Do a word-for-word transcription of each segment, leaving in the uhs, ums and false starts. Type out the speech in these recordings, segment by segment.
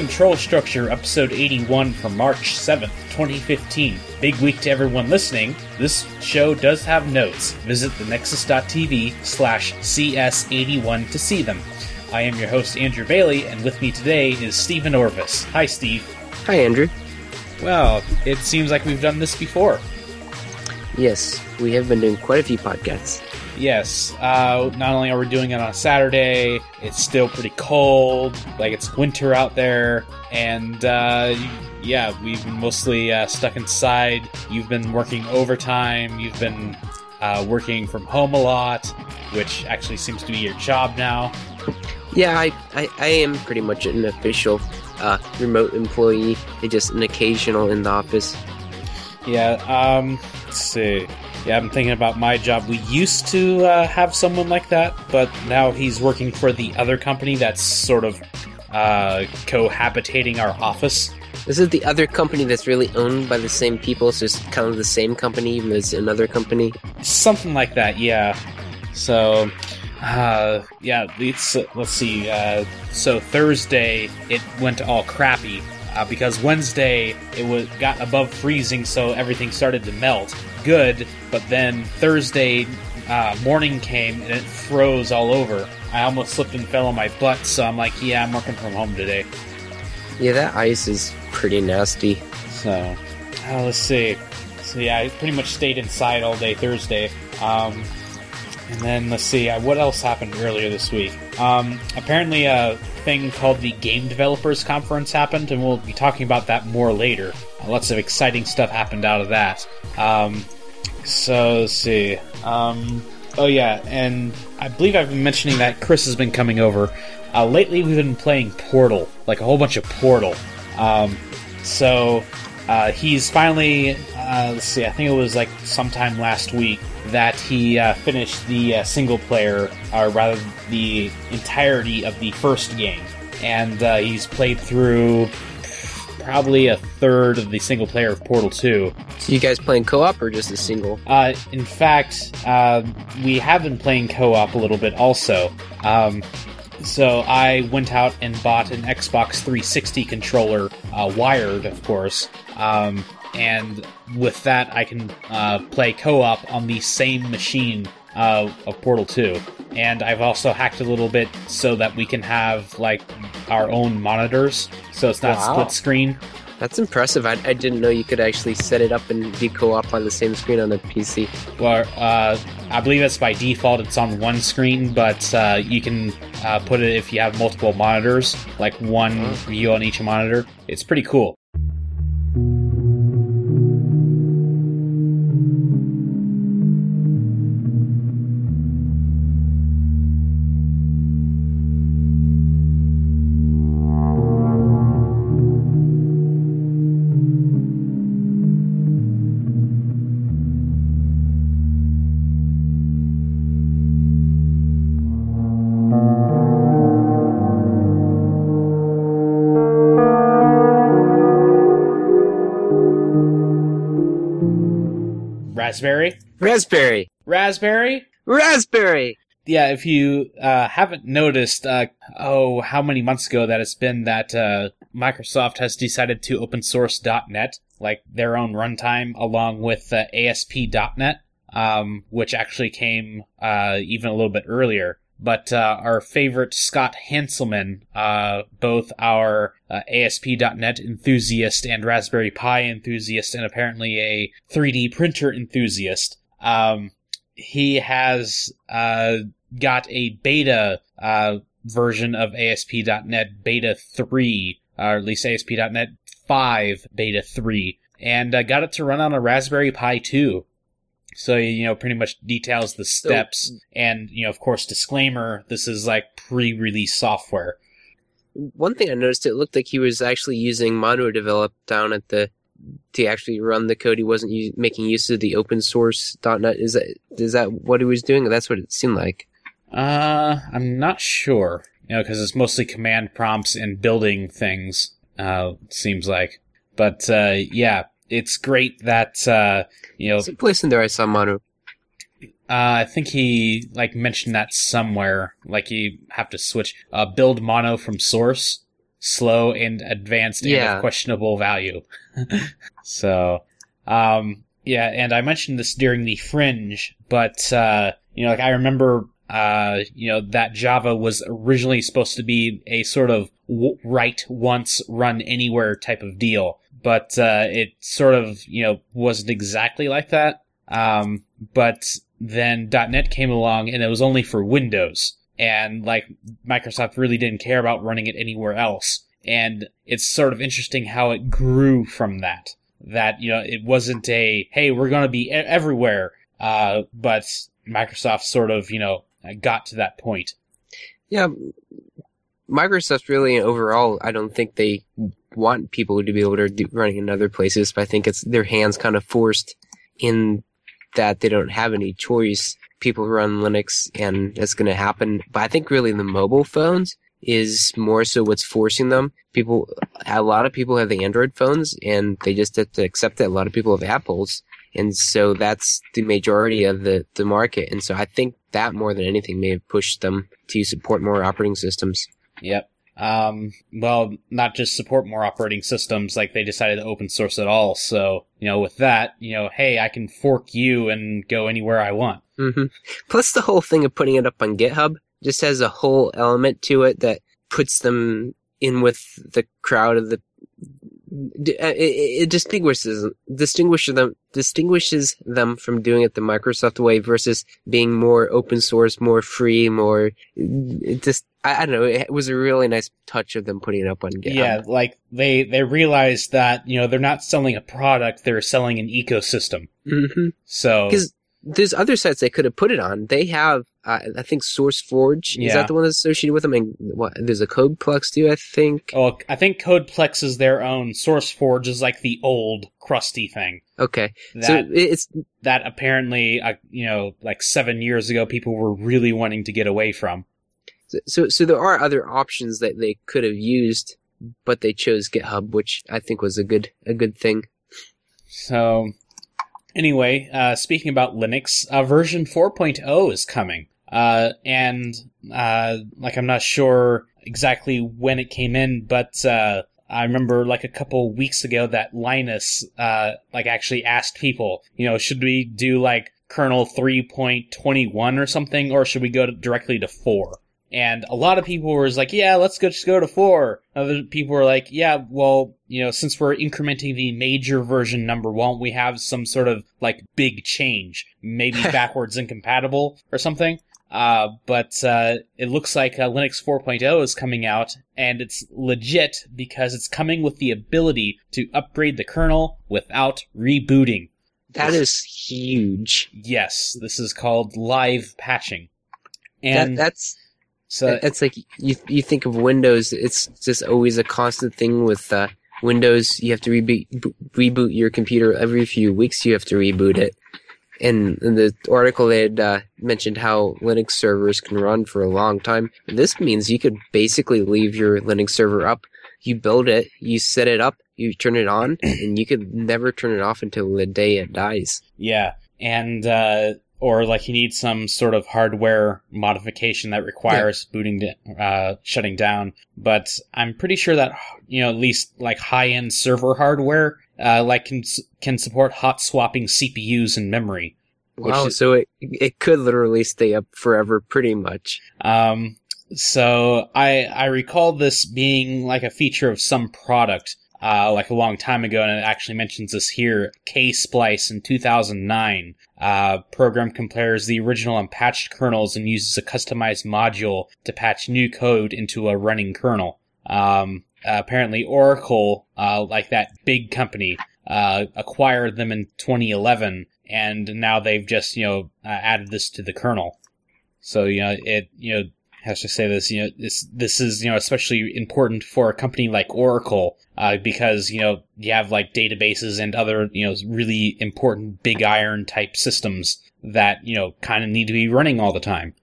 Control Structure, episode eighty-one for March seventh, twenty fifteen. Big week to everyone listening. This show does have notes. Visit thenexus dot t v slash C S eighty-one to see them. I am your host, Andrew Bailey, and with me today is Stephen Orvis. Hi, Steve. Hi, Andrew. Well, it seems like we've done this before. Yes, we have been doing quite a few podcasts. Yes, uh, not only are we doing it on a Saturday, it's still pretty cold, like it's winter out there, and uh, yeah, we've been mostly uh, stuck inside. You've been working overtime, you've been uh, working from home a lot, which actually seems to be your job now. Yeah, I, I, I am pretty much an official uh, remote employee, just an occasional in the office. Yeah, um, let's see. Yeah, I'm thinking about my job. We used to uh, have someone like that, but now he's working for the other company that's sort of uh, cohabitating our office. This is the other company that's really owned by the same people, so it's kind of the same company, even though it's another company? Something like that, yeah. So, uh, yeah, it's, let's see. Uh, so Thursday, it went all crappy. Uh, because Wednesday, it was, got above freezing, so everything started to melt. Good, but then Thursday uh, morning came, and it froze all over. I almost slipped and fell on my butt, so I'm like, yeah, I'm working from home today. Yeah, that ice is pretty nasty. So, uh, let's see. So, yeah, I pretty much stayed inside all day Thursday. Um, and then, let's see, uh, what else happened earlier this week? Um, apparently, uh... thing called the Game Developers Conference happened, and we'll be talking about that more later. Lots of exciting stuff happened out of that. Um, so, let's see. Um, oh, yeah, and I believe I've been mentioning that Chris has been coming over. Uh, lately, we've been playing Portal, like a whole bunch of Portal. Um, so, uh, he's finally, uh, let's see, I think it was like sometime last week, that he uh, finished the uh, single player, or rather the entirety of the first game. And uh, he's played through probably a third of the single player of Portal two. So you guys playing co-op or just a single? Uh, in fact, uh, we have been playing co-op a little bit also. Um, so I went out and bought an Xbox three sixty controller, uh, wired, of course. Um... And with that, I can uh, play co-op on the same machine uh, of Portal two. And I've also hacked a little bit so that we can have, like, our own monitors, so it's not wow. split screen. That's impressive. I, I didn't know you could actually set it up and do co-op on the same screen on a P C. Well, uh, I believe it's by default. It's on one screen, but uh, you can uh, put it if you have multiple monitors, like one oh. view on each monitor. It's pretty cool. Raspberry? Raspberry. Raspberry? Raspberry! Yeah, if you uh, haven't noticed, uh, oh, how many months ago that it's been that uh, Microsoft has decided to open source dot net, like their own runtime, along with uh, A S P dot net, um, which actually came uh, even a little bit earlier. But uh, our favorite Scott Hanselman, uh, both our uh, A S P dot net enthusiast and Raspberry Pi enthusiast, and apparently a three D printer enthusiast, um, he has uh, got a beta uh, version of A S P dot net Beta three, or at least A S P dot net five Beta three, and uh, got it to run on a Raspberry Pi two. So, you know, pretty much details the steps. So, and, you know, of course, disclaimer, this is like pre-release software. One thing I noticed, it looked like he was actually using Mono developed down at the, to actually run the code. He wasn't u- making use of the open source .dot net. Is that, is that what he was doing? That's what it seemed like. Uh, I'm not sure, you know, because it's mostly command prompts and building things, uh, seems like. But, uh, yeah. It's great that, uh, you know... Some place in there I saw Mono. Uh, I think he, like, mentioned that somewhere. Like, you have to switch, uh, build Mono from source. slow and advanced yeah. and of questionable value. So, um, yeah, and I mentioned this during the Fringe, but, uh, you know, like I remember, uh, you know, that Java was originally supposed to be a sort of w- write once, run anywhere type of deal. But uh, it sort of, you know, wasn't exactly like that. Um, but then .dot net came along, and it was only for Windows. And, like, Microsoft really didn't care about running it anywhere else. And it's sort of interesting how it grew from that. That, you know, it wasn't a, hey, we're going to be everywhere. Uh, but Microsoft sort of, you know, got to that point. Yeah, Microsoft really, overall, I don't think they want people to be able to do running in other places, but I think it's their hands kind of forced in that they don't have any choice. People run Linux, and that's going to happen. But I think really the mobile phones is more so what's forcing them. People, a lot of people have the Android phones, and they just have to accept that a lot of people have Apples, and so that's the majority of the, the market. And so I think that more than anything may have pushed them to support more operating systems. Yep. Um, well, not just support more operating systems, like they decided to open source it all. So, you know, with that, you know, hey, I can fork you and go anywhere I want. Mm-hmm. Plus the whole thing of putting it up on GitHub just has a whole element to it that puts them in with the crowd of the, it, it distinguishes, distinguishes them, distinguishes them from doing it the Microsoft way versus being more open source, more free, more, it just, I don't know, it was a really nice touch of them putting it up on GitHub. Yeah, like, they, they realized that, you know, they're not selling a product, they're selling an ecosystem. Mm-hmm. So... Because there's other sites they could have put it on. They have, uh, I think, SourceForge. Yeah. Is that the one that's associated with them? And what, there's a CodePlex, too, I think? Oh, I think CodePlex is their own. SourceForge is, like, the old, crusty thing. Okay. That, so it's... That apparently, uh, you know, like, seven years ago, people were really wanting to get away from. So so there are other options that they could have used, but they chose GitHub, which I think was a good a good thing. So anyway, uh, speaking about Linux, uh, version four point oh is coming. Uh, and uh, like I'm not sure exactly when it came in, but uh, I remember like a couple weeks ago that Linus uh, like actually asked people, you know, should we do like kernel three point twenty-one or something, or should we go to, directly to four? And a lot of people were like, yeah, let's go, just go to four. Other people were like, yeah, well, you know, since we're incrementing the major version number, won't we have some sort of, like, big change? Maybe backwards incompatible or something? Uh, but uh, it looks like uh, Linux four point oh is coming out, and it's legit because it's coming with the ability to upgrade the kernel without rebooting. That this, is huge. Yes, this is called live patching. And that, that's... So it's like you you think of Windows. It's just always a constant thing with uh, Windows. You have to reboot reboot your computer every few weeks. You have to reboot it. And in the article, they had uh, mentioned how Linux servers can run for a long time. This means you could basically leave your Linux server up. You build it, you set it up, you turn it on, and you could never turn it off until the day it dies. Yeah, and. Uh... Or, like, you need some sort of hardware modification that requires yeah. booting, to, uh, shutting down. But I'm pretty sure that, you know, at least, like, high-end server hardware, uh, like, can can support hot-swapping C P Us and memory. Wow, is, so it it could literally stay up forever, pretty much. Um, so I I recall this being, like, a feature of some product, uh, like, a long time ago, and it actually mentions this here, K-Splice in two thousand nine. Uh, program compares the original and patched kernels and uses a customized module to patch new code into a running kernel. Um, uh, apparently Oracle, uh, like that big company, uh, acquired them in twenty eleven, and now they've just, you know, uh, added this to the kernel. So, you know, it, you know, how should I say this, you know, this, this is, you know, especially important for a company like Oracle, uh, because, you know, you have like databases and other, you know, really important big iron type systems that, you know, kind of need to be running all the time.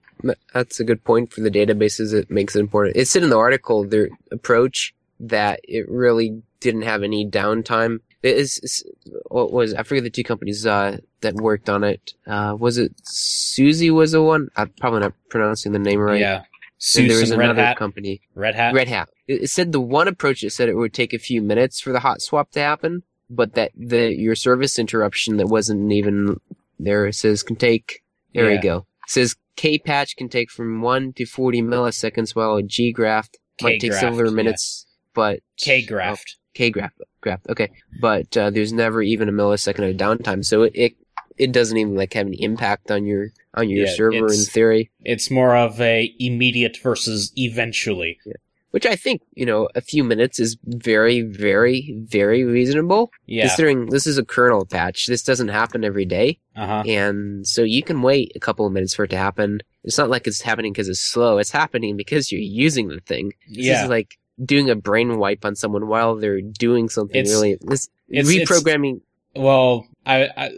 That's a good point for the databases. It makes it important. It said in the article, their approach that it really didn't have any downtime. It is, it's, what was, I forget the two companies, uh, that worked on it. Uh, was it Suzy was the one? I'm probably not pronouncing the name right. Yeah. Suzy and there was another Red Hat. company. Red Hat? Red Hat. it said the one approach that said it would take a few minutes for the hot swap to happen, but that the your service interruption that wasn't even there, it says can take, there yeah. we go. It says K patch can take from one to forty milliseconds, while a G graft might take several minutes, yeah. but... K graft. Oh, K graft, graft, okay. But uh, there's never even a millisecond of downtime, so it, it it doesn't even like have any impact on your on your yeah, server in theory. It's more of a immediate versus eventually. Yeah. Which I think, you know, a few minutes is very, very, very reasonable. Yeah. Considering this is a kernel patch. This doesn't happen every day. Uh-huh. And so you can wait a couple of minutes for it to happen. It's not like it's happening because it's slow. It's happening because you're using the thing. This yeah. is like doing a brain wipe on someone while they're doing something it's, really... This it's, reprogramming... It's, well, I, I,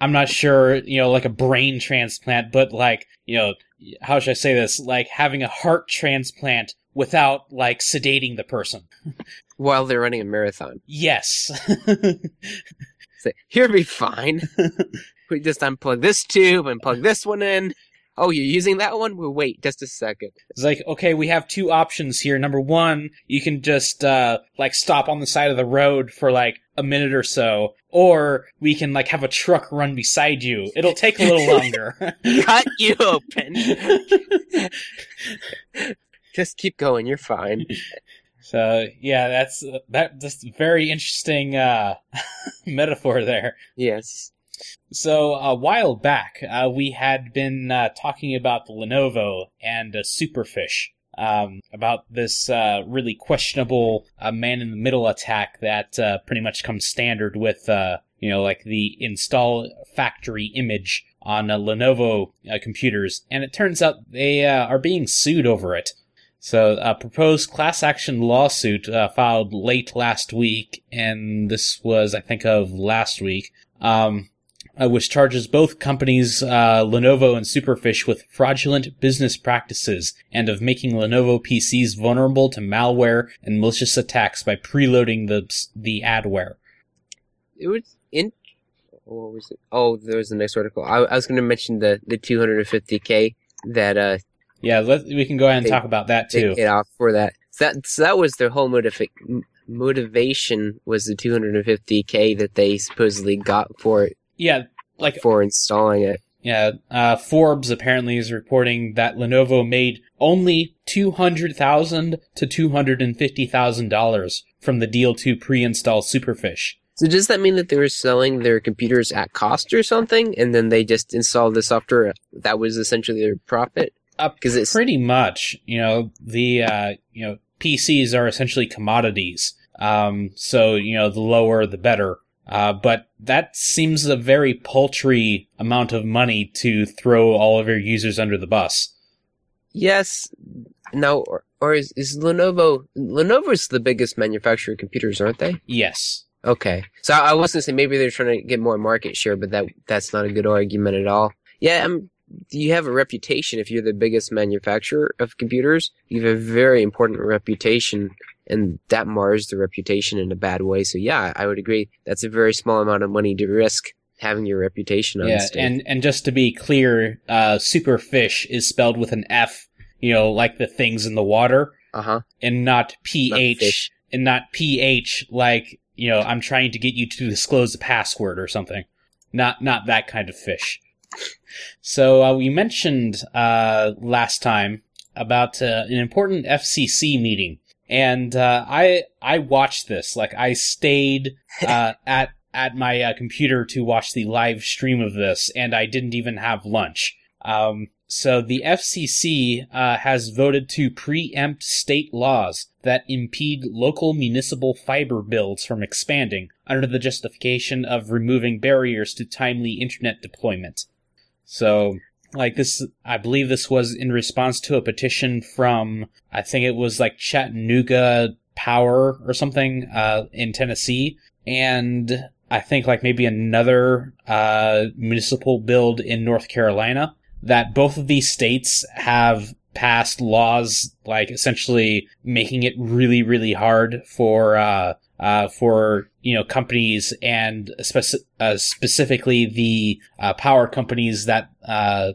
I'm not sure, you know, like a brain transplant, but like, you know, how should I say this? Like having a heart transplant without, like, sedating the person. While they're running a marathon. Yes. So, he'll be fine. We just unplug this tube and plug this one in. Oh, you're using that one? Well, wait just a second. It's like, okay, we have two options here. Number one, you can just, uh, like, stop on the side of the road for, like, a minute or so. Or we can, like, have a truck run beside you. It'll take a little longer. Cut you open. Just keep going. You're fine. So yeah, that's that. That's a very interesting uh, metaphor there. Yes. So a while back, uh, we had been uh, talking about the Lenovo and uh, Superfish, um, about this uh, really questionable uh, man-in-the-middle attack that uh, pretty much comes standard with uh, you know like the install factory image on uh, Lenovo uh, computers, and it turns out they uh, are being sued over it. So a proposed class action lawsuit uh, filed late last week, and this was, I think, of last week, um, which charges both companies, uh, Lenovo and Superfish, with fraudulent business practices and of making Lenovo P Cs vulnerable to malware and malicious attacks by preloading the the adware. It was in. What was it? Oh, there was the next article. I, I was going to mention the the two hundred fifty K that. Uh, Yeah, let, we can go ahead and they, talk about that too. Get off for that. So that, so that was their whole motivi- motivation was the two hundred fifty K that they supposedly got for it. Yeah, like for installing it. Yeah, uh, Forbes apparently is reporting that Lenovo made only two hundred thousand dollars to two hundred fifty thousand dollars from the deal to pre-install Superfish. So does that mean that they were selling their computers at cost or something, and then they just installed the software that was essentially their profit? Up because it's pretty much, you know, the uh, you know P Cs are essentially commodities. Um, so you know, the lower the better. Uh, but that seems a very paltry amount of money to throw all of your users under the bus. Yes. Now, or, or is, is Lenovo? Lenovo's the biggest manufacturer of computers, aren't they? Yes. Okay. So I was gonna say maybe they're trying to get more market share, but that that's not a good argument at all. Yeah. I'm. You have a reputation if you're the biggest manufacturer of computers. You have a very important reputation, and that mars the reputation in a bad way. So yeah, I would agree. That's a very small amount of money to risk having your reputation on yeah, stake. And, and just to be clear, uh, Superfish is spelled with an F, you know, like the things in the water, uh-huh. and not P H, not and not P H like, you know, I'm trying to get you to disclose a password or something. Not Not that kind of fish. So uh, we mentioned uh, last time about uh, an important F C C meeting, and uh, I I watched this. Like I stayed uh, at at my uh, computer to watch the live stream of this, and I didn't even have lunch. Um, so the F C C uh, has voted to preempt state laws that impede local municipal fiber builds from expanding under the justification of removing barriers to timely internet deployment. So, like this, I believe this was in response to a petition from, I think it was like Chattanooga Power or something, uh, in Tennessee. And I think like maybe another, uh, municipal build in North Carolina, that both of these states have passed laws, like essentially making it really, really hard for, uh, Uh, for, you know, companies and speci- uh, specifically the uh, power companies that uh,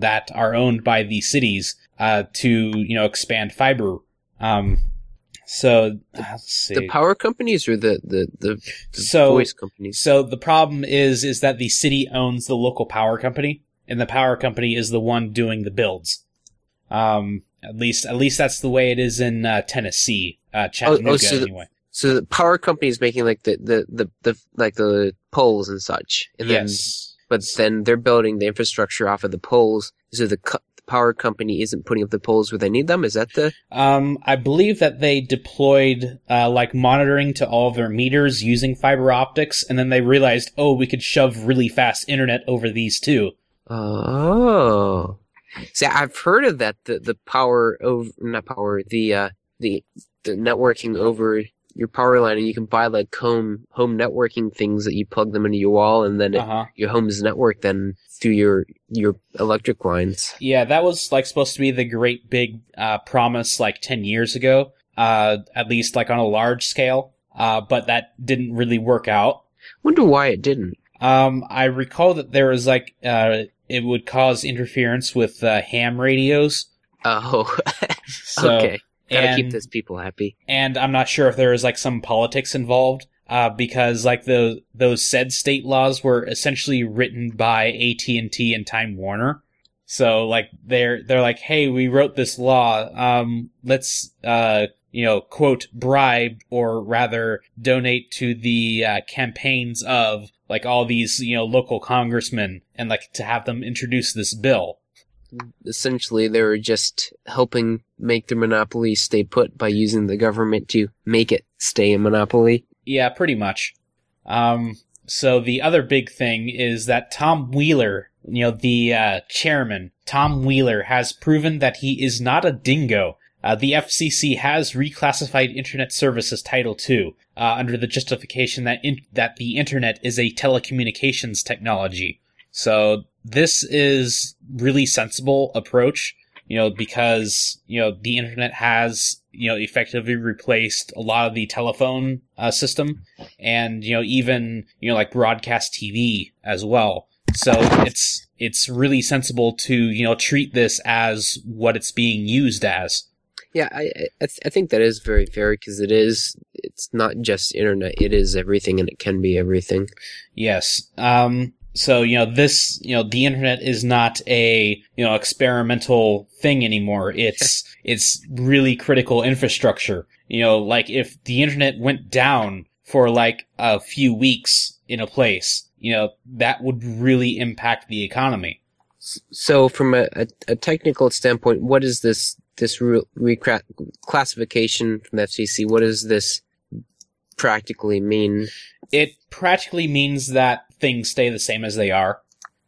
that are owned by the cities uh, to, you know, expand fiber. Um, So the, let's see. The power companies or the the, the, the so, voice companies? So the problem is is that the city owns the local power company, and the power company is the one doing the builds. Um, at least at least that's the way it is in uh, Tennessee, uh, Chattanooga oh, oh, so anyway. The, so the power company is making like the, the, the, the like the poles and such. And yes. Then, but then they're building the infrastructure off of the poles, so the co- power company isn't putting up the poles where they need them? Is that the... Um, I believe that they deployed, uh, like, monitoring to all of their meters using fiber optics, and then they realized, oh, we could shove really fast internet over these two. Oh. See, I've heard of that, the, the power over... Not power, the, uh, the the networking over your power line, and you can buy, like, home home networking things that you plug them into your wall, and then uh-huh. it, your home's networked then through your your electric lines. Yeah, that was, like, supposed to be the great big uh, promise, like, ten years ago, uh, at least, like, on a large scale, uh, but that didn't really work out. Wonder why it didn't. Um, I recall that there was, like, uh, it would cause interference with uh, ham radios. Oh, so, okay. Gotta and, keep those people happy. And I'm not sure if there is, like, some politics involved, uh, because, like, the, those said state laws were essentially written by A T and T and Time Warner. So, like, they're, they're like, hey, we wrote this law, um, let's, uh, you know, quote, bribe, or rather donate to the, uh, campaigns of, like, all these, you know, local congressmen, and, like, to have them introduce this bill. Essentially, they were just helping make the monopoly stay put by using the government to make it stay a monopoly. Yeah, pretty much. Um, so the other big thing is that Tom Wheeler, you know, the uh, chairman, Tom Wheeler, has proven that he is not a dingo. Uh, the F C C has reclassified Internet Service as Title two uh, under the justification that in- that the Internet is a telecommunications technology. So this is really sensible approach, you know, because, you know, the internet has, you know, effectively replaced a lot of the telephone uh, system, and, you know, even, you know, like broadcast T V as well. So it's, it's really sensible to, you know, treat this as what it's being used as. Yeah, I I, th- I think that is very fair, because it is, it's not just internet, it is everything, and it can be everything. Yes. Um, So, you know, this, you know, the internet is not a, you know, experimental thing anymore. It's, it's really critical infrastructure. You know, like, if the internet went down for, like, a few weeks in a place, you know, that would really impact the economy. So from a, a, a technical standpoint, what is this, this re- recra- classification from the F C C? What does this practically mean? It practically means that things stay the same as they are.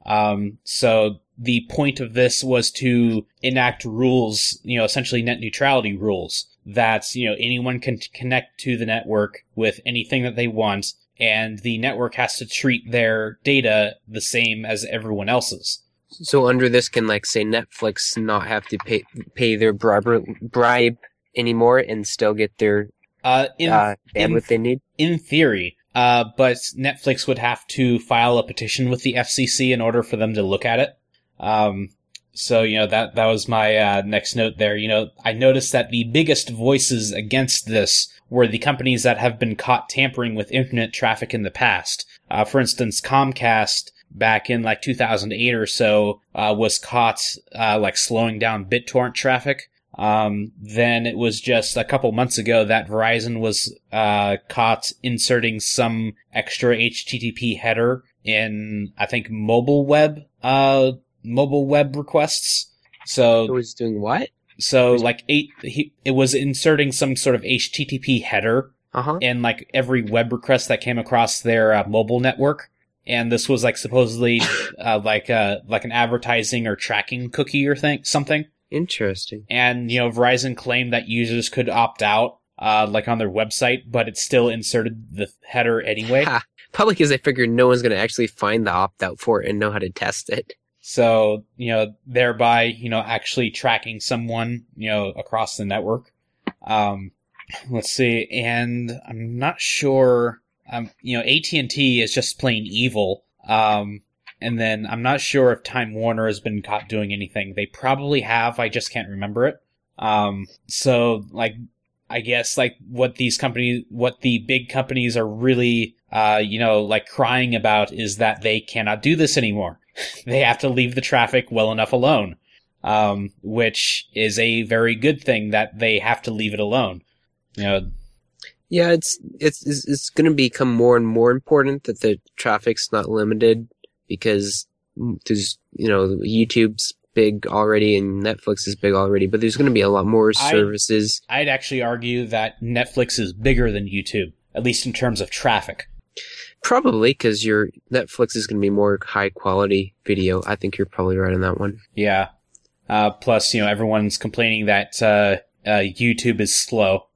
Um, so the point of this was to enact rules, you know, essentially net neutrality rules, that, you know, anyone can t- connect to the network with anything that they want, and the network has to treat their data the same as everyone else's. So under this, can, like, say, Netflix not have to pay pay their bribe, bribe anymore and still get their uh, in, uh, bandwidth in, they need? In theory. Uh, but Netflix would have to file a petition with the F C C in order for them to look at it. Um, so, you know, that, that was my, uh, next note there. You know, I noticed that the biggest voices against this were the companies that have been caught tampering with internet traffic in the past. Uh, for instance, Comcast back in like two thousand eight or so, uh, was caught, uh, like slowing down BitTorrent traffic. Um, then it was just a couple months ago that Verizon was, uh, caught inserting some extra H T T P header in, I think, mobile web, uh, mobile web requests. So. It was doing what? So, like, eight, he, it was inserting some sort of H T T P header. Uh-huh. In, like, every web request that came across their uh, mobile network. And this was, like, supposedly, uh, like, uh, like an advertising or tracking cookie or thing, something. Interesting. And, you know, Verizon claimed that users could opt out, uh, like, on their website, but it still inserted the header anyway. Ha. Probably because they figured no one's going to actually find the opt-out for it and know how to test it. So, you know, thereby, you know, actually tracking someone, you know, across the network. Um, let's see. And I'm not sure, um, you know, A T and T is just plain evil. Um, And then I'm not sure if Time Warner has been caught doing anything. They probably have. I just can't remember it. Um, so, like, I guess, like what these companies, what the big companies are really, uh, you know, like crying about is that they cannot do this anymore. They have to leave the traffic well enough alone, um, which is a very good thing that they have to leave it alone. You know, yeah, it's it's it's going to become more and more important that the traffic's not limited because there's, you know, YouTube's big already and Netflix is big already, but there's going to be a lot more services. I'd, I'd actually argue that Netflix is bigger than YouTube, at least in terms of traffic. Probably, because your Netflix is going to be more high quality video. I think you're probably right on that one. Yeah. Uh, plus, you know, everyone's complaining that uh, uh, YouTube is slow.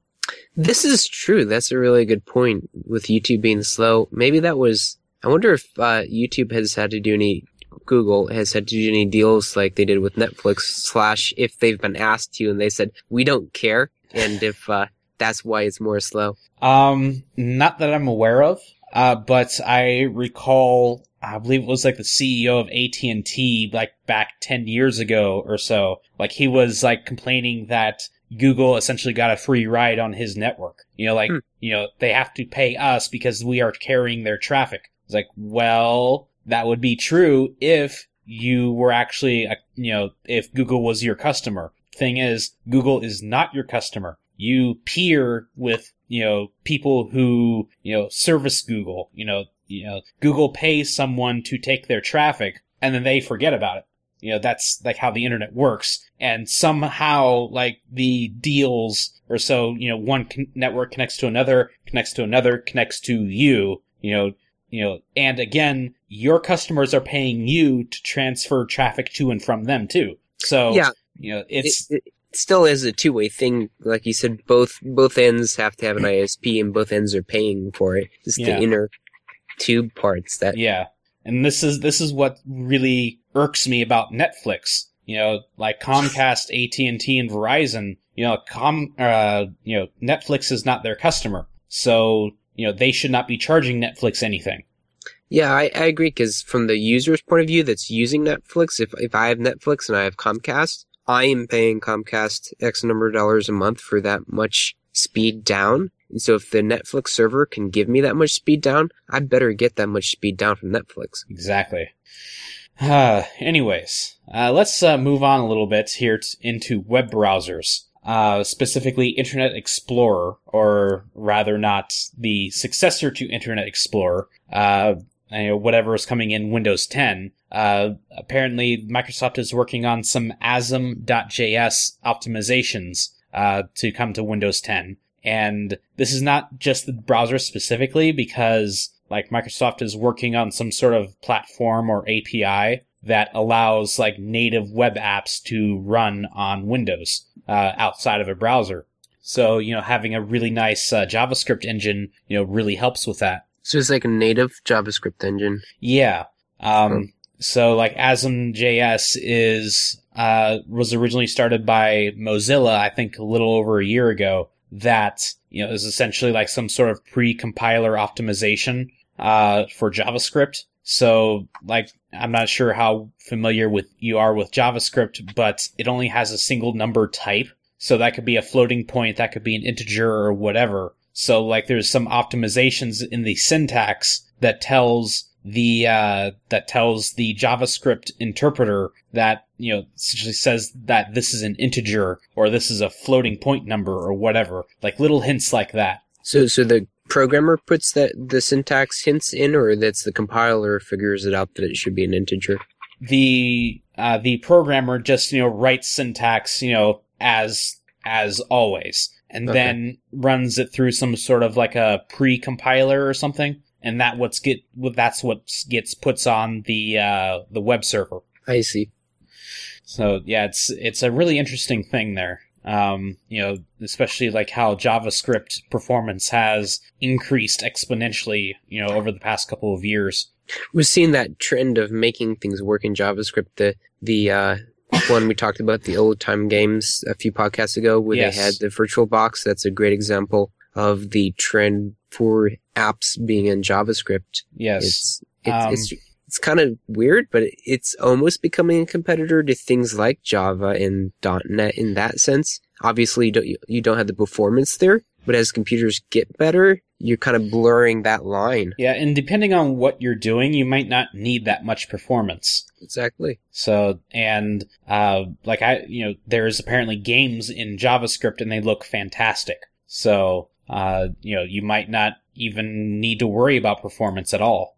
This is true. That's a really good point with YouTube being slow. Maybe that was... I wonder if uh, YouTube has had to do any... Google has had to do any deals like they did with Netflix, slash if they've been asked to and they said, we don't care, and if uh, that's why it's more slow. Um, not that I'm aware of, uh, but I recall, I believe it was like the C E O of A T and T like back ten years ago or so, like he was like complaining that Google essentially got a free ride on his network. You know, like, hmm. you know, they have to pay us because we are carrying their traffic. It's like, well... That would be true if you were actually, you know, if Google was your customer. Thing is, Google is not your customer. You peer with, you know, people who, you know, service Google. You know, you know, Google pays someone to take their traffic, and then they forget about it. You know, that's like how the internet works. And somehow, like the deals or so, you know, one con- network connects to another, connects to another, connects to you. You know. You know, and again, your customers are paying you to transfer traffic to and from them too. So, yeah, you know, it's it, it still is a two-way thing. Like you said, both both ends have to have an I S P, and both ends are paying for it. It's yeah. the inner tube parts that yeah. And this is this is what really irks me about Netflix. You know, like Comcast, A T and T, and Verizon. You know, Com uh, you know, Netflix is not their customer, so. You know, they should not be charging Netflix anything. Yeah, I, I agree, because from the user's point of view that's using Netflix, if if I have Netflix and I have Comcast, I am paying Comcast X number of dollars a month for that much speed down. And so if the Netflix server can give me that much speed down, I better get that much speed down from Netflix. Exactly. Uh, anyways, uh, let's uh, move on a little bit here t- into web browsers. Uh, specifically Internet Explorer, or rather not the successor to Internet Explorer, uh, you know, whatever is coming in Windows ten. Uh, apparently Microsoft is working on some A S M dot J S optimizations, uh, to come to Windows ten. And this is not just the browser specifically, because like Microsoft is working on some sort of platform or A P I that allows like native web apps to run on Windows uh, outside of a browser. So, you know, having a really nice uh, JavaScript engine, you know, really helps with that. So it's like a native JavaScript engine. Yeah. Um, hmm. So like A S M dot J S is uh, was originally started by Mozilla, I think a little over a year ago. That, you know, is essentially like some sort of pre-compiler optimization uh, for JavaScript. So, like, I'm not sure how familiar with you are with JavaScript, but it only has a single number type. So that could be a floating point, that could be an integer or whatever. So, like, there's some optimizations in the syntax that tells the uh, that tells the JavaScript interpreter that, you know, essentially says that this is an integer or this is a floating point number or whatever. Like little hints like that. So, so the programmer puts that the syntax hints in, or that's the compiler figures it out that it should be an integer? The uh, the programmer just, you know, writes syntax, you know, as as always, and okay. then runs it through some sort of like a pre-compiler or something, and that what's get that's what gets puts on the uh, the web server. I see. So yeah, it's it's a really interesting thing there. Um, you know, especially like how JavaScript performance has increased exponentially, you know, over the past couple of years. We've seen that trend of making things work in JavaScript. The the uh, one we talked about, the old time games a few podcasts ago, where yes. they had the VirtualBox. That's a great example of the trend for apps being in JavaScript. Yes, it's it's, um, it's, it's kind of weird, but it's almost becoming a competitor to things like Java and dot net in that sense. Obviously, you don't, you don't have the performance there, but as computers get better, you're kind of blurring that line. Yeah, and depending on what you're doing, you might not need that much performance. Exactly. So, and uh, like I, you know, there's apparently games in JavaScript and they look fantastic. So, uh, you know, you might not even need to worry about performance at all.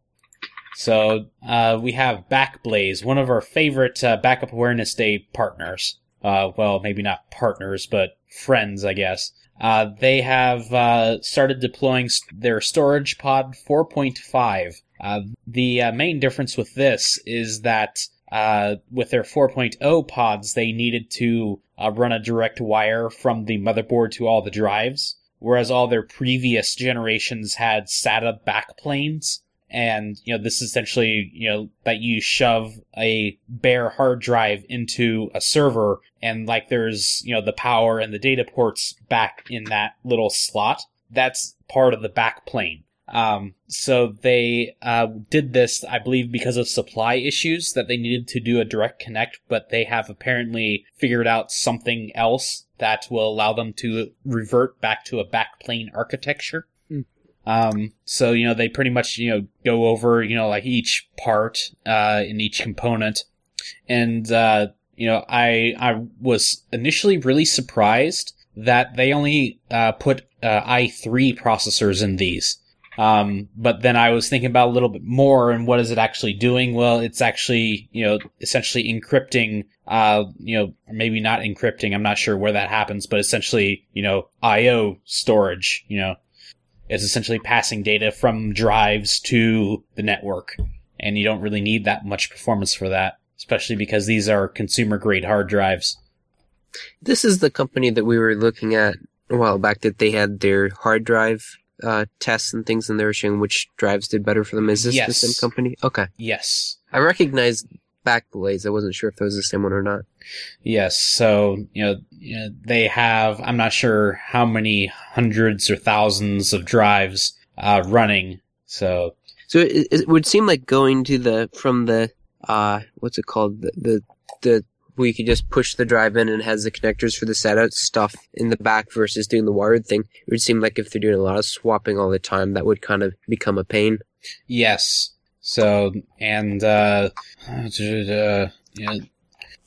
So uh, we have Backblaze, one of our favorite uh, Backup Awareness Day partners. Uh, well, maybe not partners, but friends, I guess. Uh, they have uh, started deploying st- their storage pod four point five. Uh, the uh, main difference with this is that uh, with their four point oh pods, they needed to uh, run a direct wire from the motherboard to all the drives, whereas all their previous generations had SATA backplanes. And, you know, this is essentially, you know, that you shove a bare hard drive into a server and, like, there's, you know, the power and the data ports back in that little slot. That's part of the backplane. Um, so they uh, did this, I believe, because of supply issues that they needed to do a direct connect, but they have apparently figured out something else that will allow them to revert back to a backplane architecture. Um, so, you know, they pretty much, you know, go over, you know, like each part, uh, in each component. And, uh, you know, I, I was initially really surprised that they only, uh, put, uh, i three processors in these. Um, but then I was thinking about a little bit more and what is it actually doing? Well, it's actually, you know, essentially encrypting, uh, you know, maybe not encrypting. I'm not sure where that happens, but essentially, you know, I O storage, you know. It's essentially passing data from drives to the network, and you don't really need that much performance for that, especially because these are consumer-grade hard drives. This is the company that we were looking at a while back that they had their hard drive uh, tests and things, and they were showing which drives did better for them. Is this yes. the same company? Okay. Yes. I recognized Backblaze. I wasn't sure if that was the same one or not. Yes, so you know, you know they have, I'm not sure how many hundreds or thousands of drives uh, running. So, so it, it would seem like going to the from the uh, what's it called the the, the where you could just push the drive in and it has the connectors for the SATA stuff in the back versus doing the wired thing. It would seem like if they're doing a lot of swapping all the time, that would kind of become a pain. Yes. So, and, uh, uh, you know, you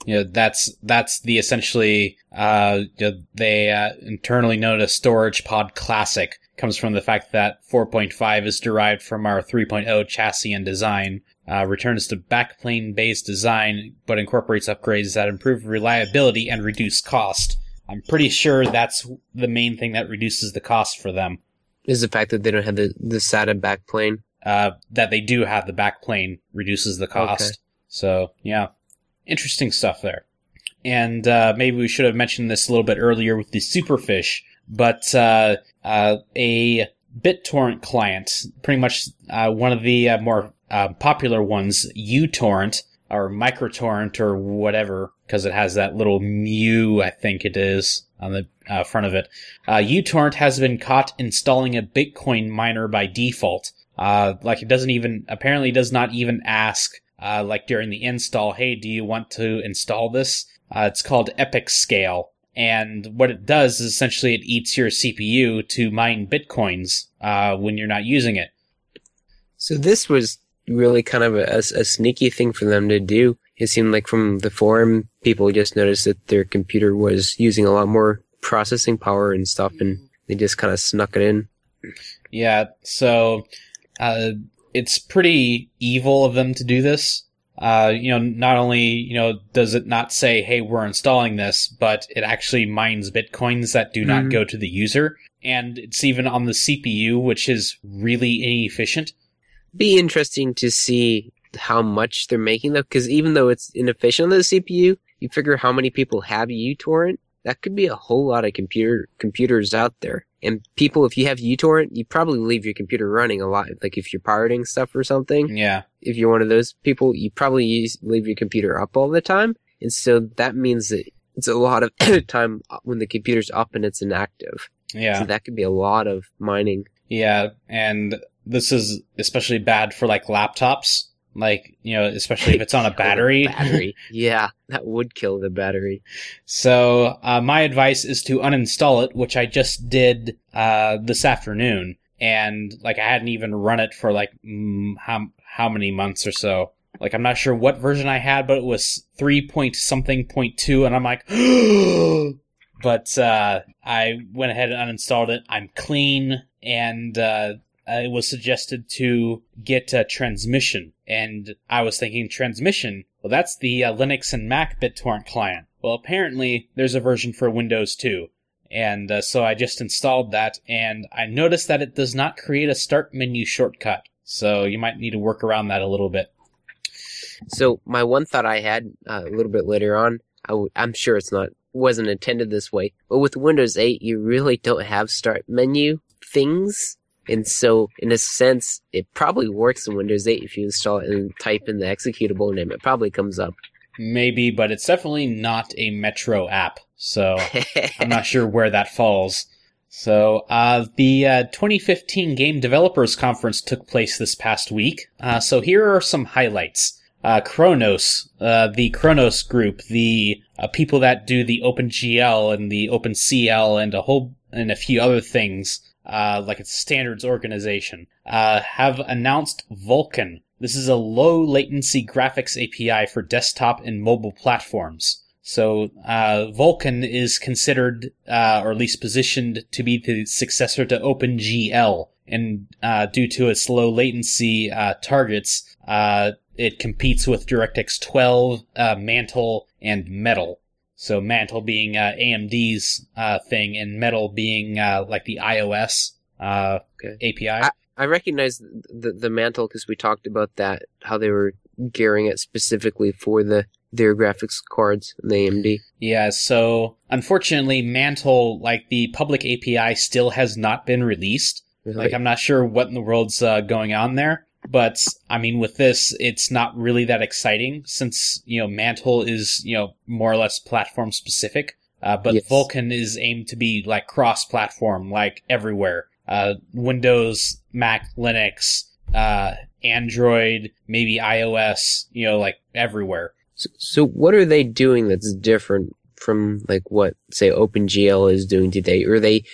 know, that's, that's the essentially, uh, you know, they, uh, internally known as Storage Pod Classic comes from the fact that four point five is derived from our three point oh chassis and design, uh, returns to backplane based design, but incorporates upgrades that improve reliability and reduce cost. I'm pretty sure that's the main thing that reduces the cost for them. Is the fact that they don't have the, the SATA backplane? Uh, that they do have the backplane reduces the cost. Okay. So, yeah. Interesting stuff there. And uh, maybe we should have mentioned this a little bit earlier with the Superfish, but uh, uh, a BitTorrent client, pretty much uh, one of the uh, more uh, popular ones, uTorrent, or µTorrent, or whatever, because it has that little mu, I think it is, on the uh, front of it. Uh, uTorrent has been caught installing a Bitcoin miner by default. Uh, like it doesn't even, apparently does not even ask, uh, like during the install, hey, do you want to install this? Uh, it's called Epic Scale. And what it does is essentially it eats your C P U to mine bitcoins, uh, when you're not using it. So this was really kind of a, a, a sneaky thing for them to do. It seemed like from the forum, people just noticed that their computer was using a lot more processing power and stuff, and they just kind of snuck it in. Yeah, so, Uh, it's pretty evil of them to do this. Uh, you know, not only, you know, does it not say, hey, we're installing this, but it actually mines bitcoins that do not mm-hmm. go to the user. And it's even on the C P U, which is really inefficient. Be interesting to see how much they're making, though, because even though it's inefficient on the C P U, you figure how many people have uTorrent. That could be a whole lot of computer computers out there. And people, if you have uTorrent, you probably leave your computer running a lot. Like if you're pirating stuff or something. Yeah. If you're one of those people, you probably use, leave your computer up all the time. And so that means that it's a lot of time when the computer's up and it's inactive. Yeah. So that could be a lot of mining. Yeah. And this is especially bad for like laptops Like, you know, especially if it's on a battery. battery. Yeah, that would kill the battery. So uh, my advice is to uninstall it, which I just did uh, this afternoon. And, like, I hadn't even run it for, like, mm, how how many months or so. Like, I'm not sure what version I had, but it was three point something point two, and I'm like, but uh, I went ahead and uninstalled it. I'm clean, and uh, it was suggested to get uh, Transmission. And I was thinking Transmission, well, that's the uh, Linux and Mac BitTorrent client. Well, apparently there's a version for Windows too. And uh, so I just installed that, and I noticed that it does not create a start menu shortcut. So you might need to work around that a little bit. So my one thought I had uh, a little bit later on, I w- I'm sure it's not wasn't intended this way, but with Windows eight, you really don't have start menu things. And so, in a sense, it probably works in Windows eight if you install it and type in the executable name. It probably comes up. Maybe, but it's definitely not a Metro app, so I'm not sure where that falls. So, uh, the uh, twenty fifteen Game Developers Conference took place this past week. Uh, so here are some highlights. Uh, Kronos, uh, the Kronos group, the uh, people that do the OpenGL and the OpenCL and a whole and a few other things. Uh, like it's a standards organization, uh, have announced Vulkan. This is a low-latency graphics A P I for desktop and mobile platforms. So uh, Vulkan is considered, uh, or at least positioned, to be the successor to OpenGL, and uh, due to its low-latency uh, targets, uh, it competes with DirectX twelve, uh, Mantle, and Metal. So Mantle being uh, A M D's uh, thing, and Metal being uh, like the iOS uh, okay. A P I. I, I recognize the, the Mantle because we talked about that, how they were gearing it specifically for the their graphics cards and the A M D. Yeah, so unfortunately Mantle, like the public A P I, still has not been released. Right. Like I'm not sure what in the world's uh, going on there. But, I mean, with this, it's not really that exciting since, you know, Mantle is, you know, more or less platform-specific. Uh, but yes. Vulkan is aimed to be, like, cross-platform, like, everywhere. Uh, Windows, Mac, Linux, uh, Android, maybe iOS, you know, like, everywhere. So, so what are they doing that's different from, like, what, say, OpenGL is doing today? Are they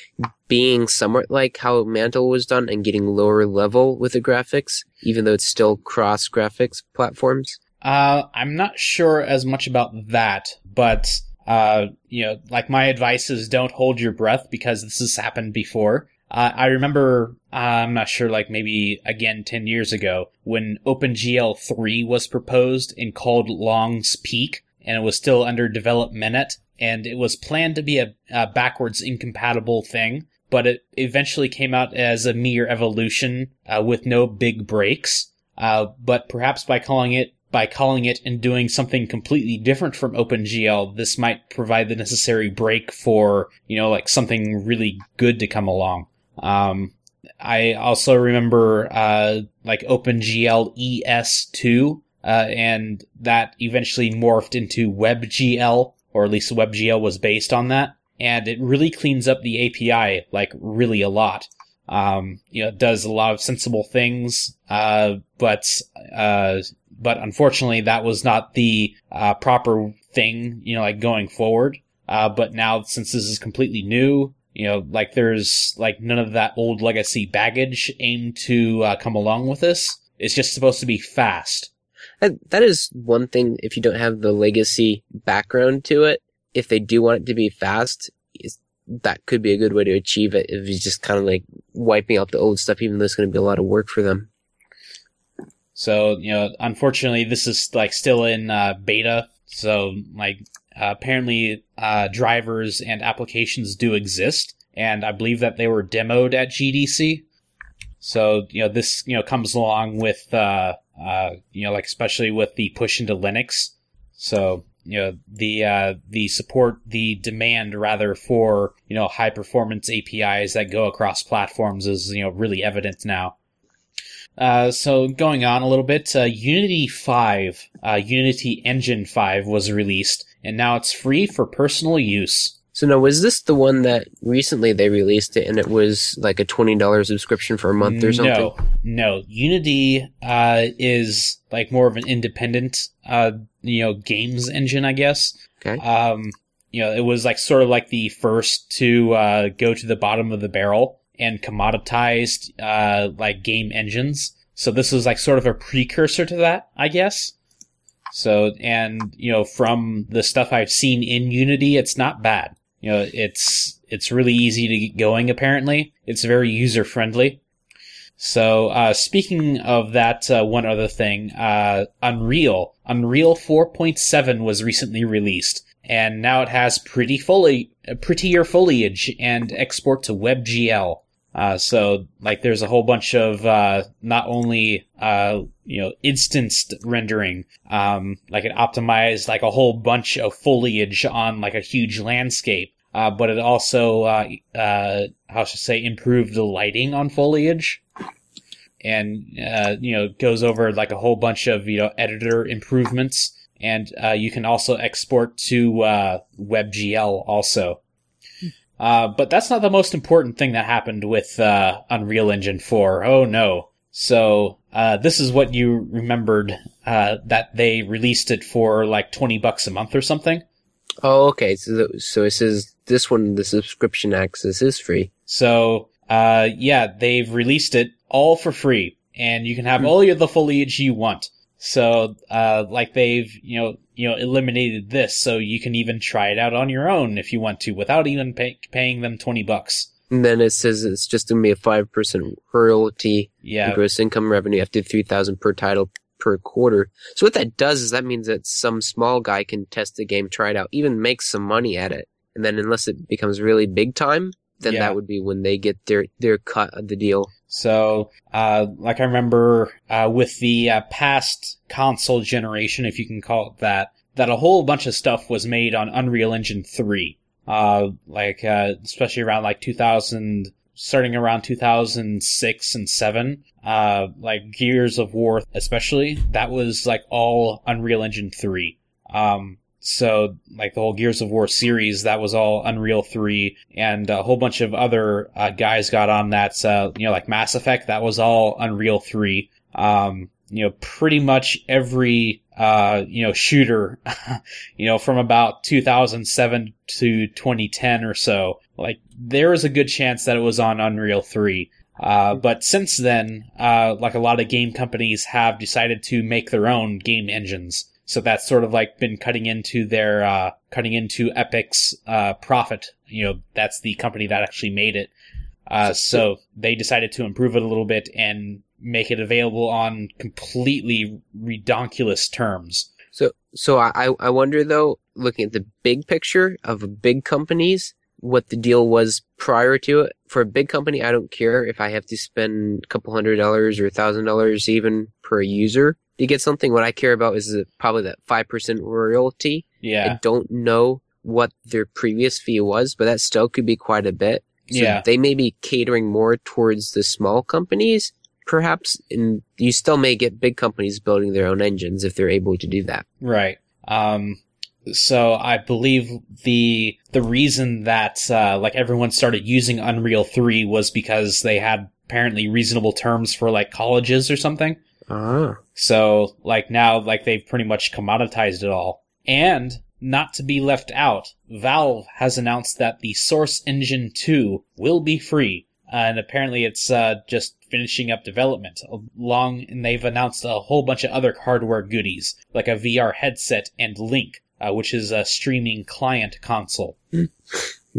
being somewhat like how Mantle was done and getting lower level with the graphics, even though it's still cross-graphics platforms? Uh, I'm not sure as much about that, but, uh, you know, like my advice is don't hold your breath because this has happened before. Uh, I remember, uh, I'm not sure, like maybe, again, ten years ago, when OpenGL three was proposed and called Long's Peak, and it was still under development, and it was planned to be a, a backwards incompatible thing, but it eventually came out as a mere evolution uh, with no big breaks. Uh, but perhaps by calling it by calling it and doing something completely different from OpenGL, this might provide the necessary break for, you know, like something really good to come along. Um, I also remember uh, like OpenGL E S two. Uh, and that eventually morphed into WebGL, or at least WebGL was based on that. And it really cleans up the A P I, like, really a lot. Um, you know, it does a lot of sensible things, uh, but, uh, but unfortunately that was not the, uh, proper thing, you know, like going forward. Uh, but now since this is completely new, you know, like there's, like, none of that old legacy baggage aimed to, uh, come along with this. It's just supposed to be fast. That is one thing, if you don't have the legacy background to it, if they do want it to be fast, that could be a good way to achieve it, if it's just kind of like wiping out the old stuff, even though it's going to be a lot of work for them. So, you know, unfortunately, this is like still in uh, beta, so like uh, apparently uh, drivers and applications do exist, and I believe that they were demoed at G D C. So, you know, this, you know, comes along with... Uh, Uh, you know, like especially with the push into Linux. So, you know, the uh, the support, the demand rather for, you know, high performance A P Is that go across platforms is, you know, really evident now. Uh, so going on a little bit, uh, Unity five, uh, Unity Engine five was released, and now it's free for personal use. So now, was this the one that recently they released it and it was like a twenty dollars subscription for a month or something? No, no. Unity uh, is like more of an independent, uh, you know, games engine, I guess. Okay. Um, you know, it was like sort of like the first to uh, go to the bottom of the barrel and commoditized uh, like game engines. So this was like sort of a precursor to that, I guess. So, and, you know, from the stuff I've seen in Unity, it's not bad. You know, it's it's really easy to get going, apparently. It's very user-friendly. So, uh, speaking of that, uh, one other thing, uh, Unreal. Unreal four point seven was recently released, and now it has pretty foli- prettier foliage and export to WebGL. Uh, so, like, there's a whole bunch of, uh, not only, uh, you know, instanced rendering, um, like it optimized, like, a whole bunch of foliage on, like, a huge landscape, uh, but it also, uh, uh, how should I say, improved the lighting on foliage and, uh, you know, goes over, like, a whole bunch of, you know, editor improvements, and, uh, you can also export to, uh, WebGL also. Uh, but that's not the most important thing that happened with uh, Unreal Engine four. Oh, no. So uh, this is what you remembered, uh, that they released it for like twenty bucks a month or something. Oh, okay. So, the, so it says this one, the subscription access is free. So, uh, yeah, they've released it all for free, and you can have all of the foliage you want. So, uh, like they've, you know, you know, eliminated this, so you can even try it out on your own if you want to, without even pay- paying them twenty bucks. And then it says it's just going to be a five percent royalty, yeah, gross income revenue up to three thousand dollars per title per quarter. So what that does is that means that some small guy can test the game, try it out, even make some money at it. And then unless it becomes really big time, then yeah, that would be when they get their, their cut of the deal. So, uh, like I remember, uh, with the, uh, past console generation, if you can call it that, that a whole bunch of stuff was made on Unreal Engine three. Uh, like, uh, especially around like two thousand, starting around two thousand six and seven, uh, like Gears of War, especially, that was like all Unreal Engine three. Um, So, like, the whole Gears of War series, that was all Unreal three, and a whole bunch of other uh, guys got on that, uh, you know, like Mass Effect, that was all Unreal three. Um, you know, pretty much every, uh, you know, shooter, you know, from about two thousand seven to twenty ten or so, like, there is a good chance that it was on Unreal three. Uh, but since then, uh, like, a lot of game companies have decided to make their own game engines. So that's sort of like been cutting into their, uh, cutting into Epic's, uh, profit. You know, that's the company that actually made it. Uh, so they decided to improve it a little bit and make it available on completely redonkulous terms. So, so I, I wonder though, looking at the big picture of big companies, what the deal was prior to it. For a big company, I don't care if I have to spend a couple hundred dollars or a thousand dollars even per user to get something. What I care about is probably that five percent royalty. Yeah. I don't know what their previous fee was, but that still could be quite a bit. So yeah, they may be catering more towards the small companies, perhaps, and you still may get big companies building their own engines if they're able to do that. Right. Um, so I believe the the reason that uh, like everyone started using Unreal three was because they had apparently reasonable terms for like colleges or something. Uh-huh. So, like, now, like, they've pretty much commoditized it all. And, not to be left out, Valve has announced that the Source Engine two will be free. Uh, and apparently it's uh, just finishing up development. Along, and they've announced a whole bunch of other hardware goodies, like a V R headset and Link, uh, which is a streaming client console.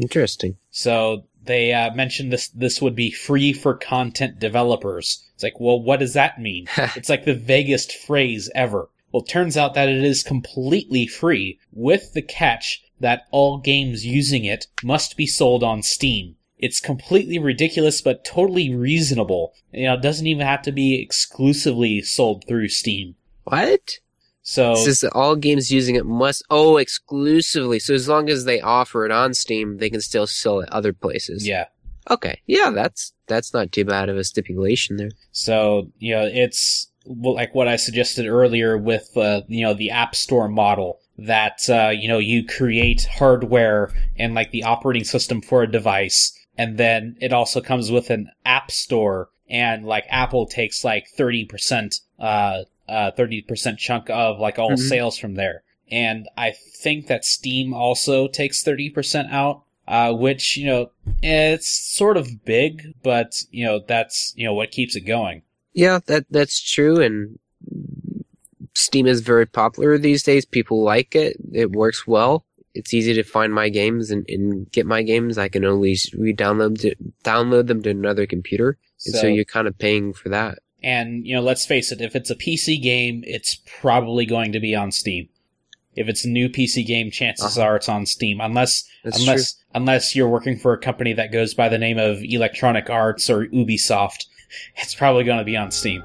Interesting. So, they uh, mentioned this this would be free for content developers. It's like, well, what does that mean? It's like the vaguest phrase ever. Well, it turns out that it is completely free, with the catch that all games using it must be sold on Steam. It's completely ridiculous, but totally reasonable. You know, it doesn't even have to be exclusively sold through Steam. What? So since all games using it must, oh, exclusively. So as long as they offer it on Steam, they can still sell it other places. Yeah. Okay. Yeah, that's that's not too bad of a stipulation there. So, you know, it's like what I suggested earlier with, uh, you know, the App Store model, that, uh, you know, you create hardware and like the operating system for a device. And then it also comes with an App Store, and like Apple takes like thirty percent, uh, uh, thirty percent chunk of like all mm-hmm. sales from there. And I think that Steam also takes thirty percent out, uh, which, you know, it's sort of big, but, you know, that's, you know, what keeps it going. Yeah, that that's true, and Steam is very popular these days. People like it. It works well. It's easy to find my games and, and get my games. I can only re-download to, download them to another computer, and so, so you're kind of paying for that. And, you know, let's face it, if it's a P C game, it's probably going to be on Steam. If it's a new P C game, chances uh-huh. are it's on Steam, unless That's unless true. unless you're working for a company that goes by the name of Electronic Arts or Ubisoft. It's probably going to be on Steam.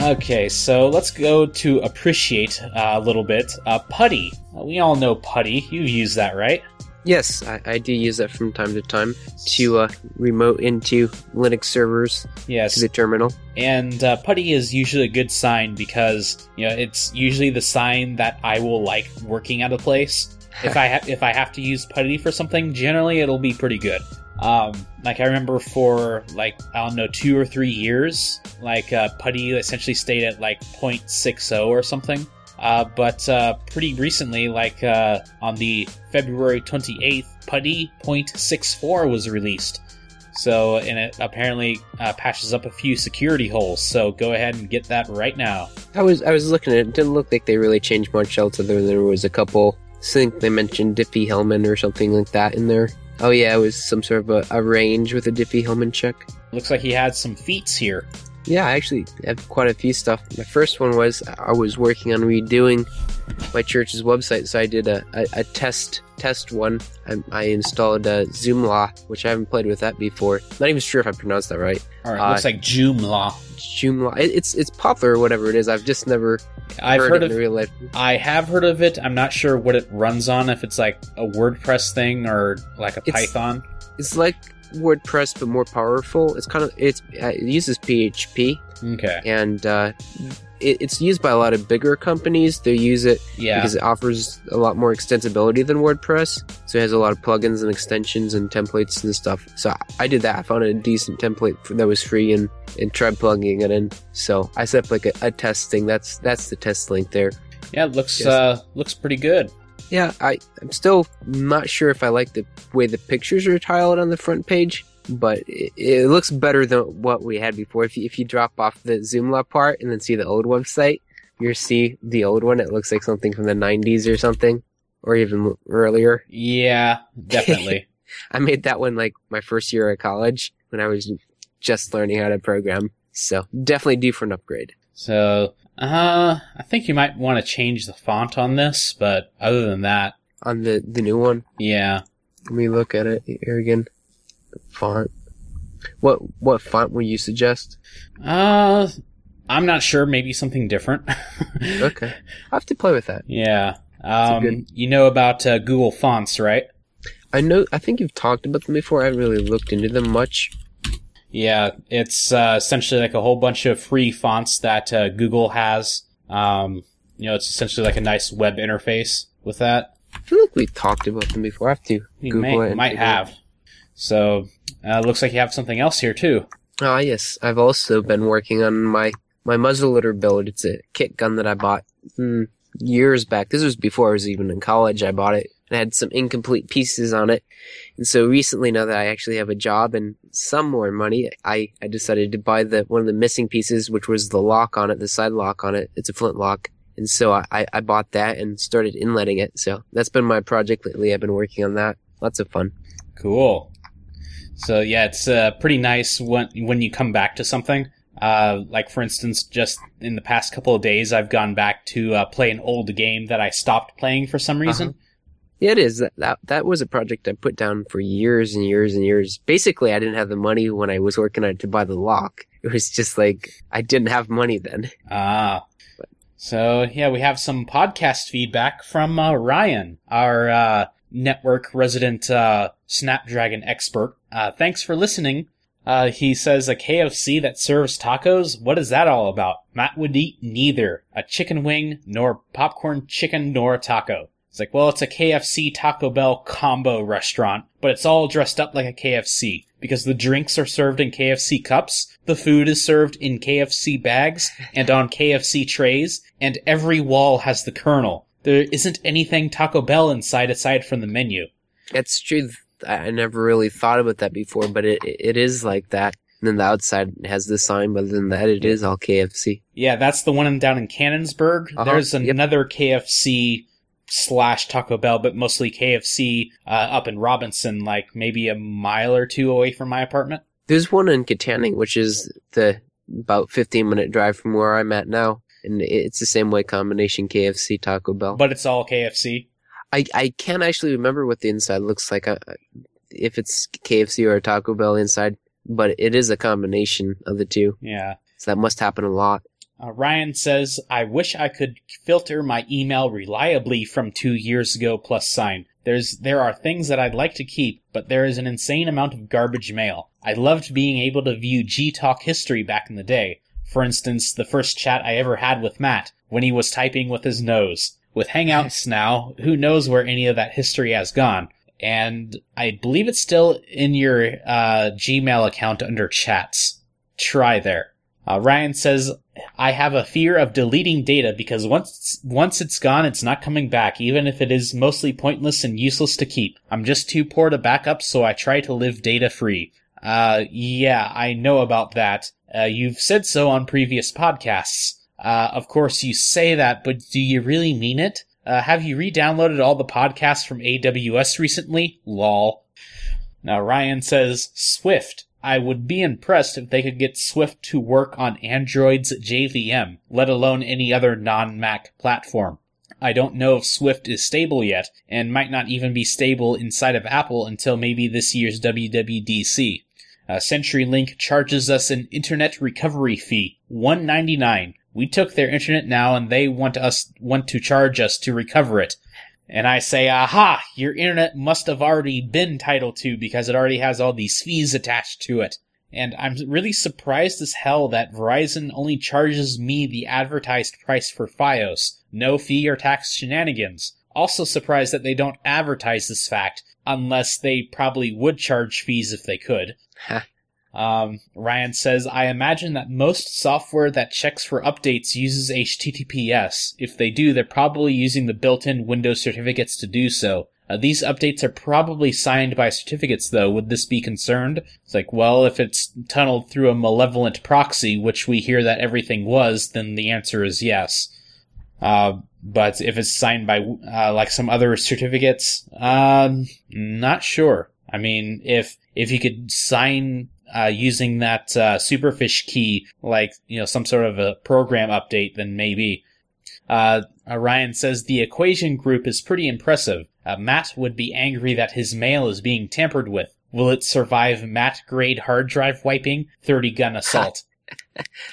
Okay, so let's go to appreciate a little bit. Uh, PuTTY. We all know PuTTY. You've used that, right? Yes, I, I do use that from time to time to uh, remote into Linux servers yes. to the terminal. And uh, PuTTY is usually a good sign because, you know, it's usually the sign that I will like working at a place. If I ha- if I have to use PuTTY for something, generally it'll be pretty good. Um, like I remember for like, I don't know, two or three years, like uh, PuTTY essentially stayed at like zero point six zero or something. Uh, but uh, pretty recently, like uh, on the February twenty-eighth, PuTTY zero point six four was released. So, and it apparently uh, patches up a few security holes. So go ahead and get that right now. I was I was looking at it. It didn't look like they really changed much else, other than there was a couple. I think they mentioned Diffie-Hellman or something like that in there. Oh yeah, it was some sort of a, a range with a Diffie-Hellman check. Looks like he had some feats here. Yeah, I actually have quite a few stuff. My first one was I was working on redoing my church's website, so I did a, a, a test test one. I, I installed uh, Joomla, which I haven't played with that before. Not even sure if I pronounced that right. All right, uh, looks like Joomla. Joomla. It, it's it's popular, or whatever it is. I've just never I've heard, heard of it in real life. I have heard of it. I'm not sure what it runs on. If it's like a WordPress thing or like a it's, Python. It's like WordPress but more powerful. It's kind of it's it uses P H P. Okay. And uh, it, it's used by a lot of bigger companies. They use it yeah. because it offers a lot more extensibility than WordPress. So it has a lot of plugins and extensions and templates and stuff. So I, I did that. I found a decent template for, that was free and, and tried plugging it in. So I set up like a, a test thing. That's that's the test link there. Yeah, it looks yes. uh, looks pretty good. Yeah, I, I'm still not sure if I like the way the pictures are tiled on the front page, but it, it looks better than what we had before. If you, if you drop off the Joomla part and then see the old website, you'll see the old one. It looks like something from the nineties or something, or even earlier. Yeah, definitely. I made that one like my first year at college when I was just learning how to program. So definitely due for an upgrade. So... Uh, I think you might want to change the font on this, but other than that... On the, the new one? Yeah. Let me look at it here again. Font. What what font would you suggest? Uh, I'm not sure. Maybe something different. Okay. I'll have to play with that. Yeah. Um, good... You know about uh, Google Fonts, right? I know. I think you've talked about them before. I haven't really looked into them much. Yeah, it's uh, essentially like a whole bunch of free fonts that uh, Google has. Um, you know, it's essentially like a nice web interface with that. I feel like we talked about them before. I have to you Google may, it. Might have. It. So, uh, looks like you have something else here, too. Ah, yes. I've also been working on my, my muzzleloader build. It's a kit gun that I bought mm, years back. This was before I was even in college. I bought it. I had some incomplete pieces on it. And so recently, now that I actually have a job and some more money, I, I decided to buy the one of the missing pieces, which was the lock on it, the side lock on it. It's a flint lock. And so I, I bought that and started inletting it. So that's been my project lately. I've been working on that. Lots of fun. Cool. So yeah, it's uh, pretty nice when, when you come back to something. Uh, like, for instance, just in the past couple of days, I've gone back to uh, play an old game that I stopped playing for some reason. Uh-huh. It is. That, that that was a project I put down for years and years and years. Basically, I didn't have the money when I was working on it to buy the lock. It was just like, I didn't have money then. Ah. But. So, yeah, we have some podcast feedback from uh, Ryan, our uh, network resident uh, Snapdragon expert. Uh, thanks for listening. Uh, he says, a K F C that serves tacos? What is that all about? Matt would eat neither. A chicken wing, nor popcorn chicken, nor a taco. It's like, well, it's a K F C Taco Bell combo restaurant, but it's all dressed up like a K F C because the drinks are served in K F C cups, the food is served in K F C bags and on K F C trays, and every wall has the Colonel. There isn't anything Taco Bell inside aside from the menu. That's true. I never really thought about that before, but it it is like that. And then the outside has the sign, but other than that, it is all K F C. Yeah, that's the one down in Cannonsburg. Uh-huh. There's another yep. K F C slash Taco Bell, but mostly K F C uh, up in Robinson, like maybe a mile or two away from my apartment. There's one in Katanning, which is the about fifteen minute drive from where I'm at now, and it's the same way, combination K F C Taco Bell. But it's all K F C. I I can't actually remember what the inside looks like, if it's K F C or a Taco Bell inside, but it is a combination of the two. Yeah, so that must happen a lot. Uh, Ryan says, I wish I could filter my email reliably from two years ago plus sign. There's, there are things that I'd like to keep, but there is an insane amount of garbage mail. I loved being able to view Gtalk history back in the day. For instance, the first chat I ever had with Matt, when he was typing with his nose. With Hangouts now, who knows where any of that history has gone. And I believe it's still in your uh, Gmail account under chats. Try there. Uh, Ryan says, I have a fear of deleting data because once once it's gone, it's not coming back, even if it is mostly pointless and useless to keep. I'm just too poor to back up, so I try to live data-free. Uh, yeah, I know about that. Uh, you've said so on previous podcasts. Uh, of course you say that, but do you really mean it? Uh, have you re-downloaded all the podcasts from A W S recently? Lol. Now Ryan says, Swift. I would be impressed if they could get Swift to work on Android's J V M, let alone any other non-Mac platform. I don't know if Swift is stable yet, and might not even be stable inside of Apple until maybe this year's W W D C. Uh, CenturyLink charges us an internet recovery fee, one dollar ninety-nine. We took their internet now, and they want us want to charge us to recover it. And I say, aha, your internet must have already been Title two because it already has all these fees attached to it. And I'm really surprised as hell that Verizon only charges me the advertised price for Fios. No fee or tax shenanigans. Also surprised that they don't advertise this fact, unless they probably would charge fees if they could. um, Ryan says, I imagine that most software that checks for updates uses H T T P S. If they do, they're probably using the built-in Windows certificates to do so. Uh, these updates are probably signed by certificates, though. Would this be concerned? It's like, well, if it's tunneled through a malevolent proxy, which we hear that everything was, then the answer is yes. Uh, but if it's signed by, uh, like some other certificates, um, not sure. I mean, if, if you could sign, uh, using that, uh, Superfish key, like, you know, some sort of a program update, then maybe. Uh, Ryan says the equation group is pretty impressive. Uh, Matt would be angry that his mail is being tampered with. Will it survive Matt-grade hard drive wiping, thirty gun assault?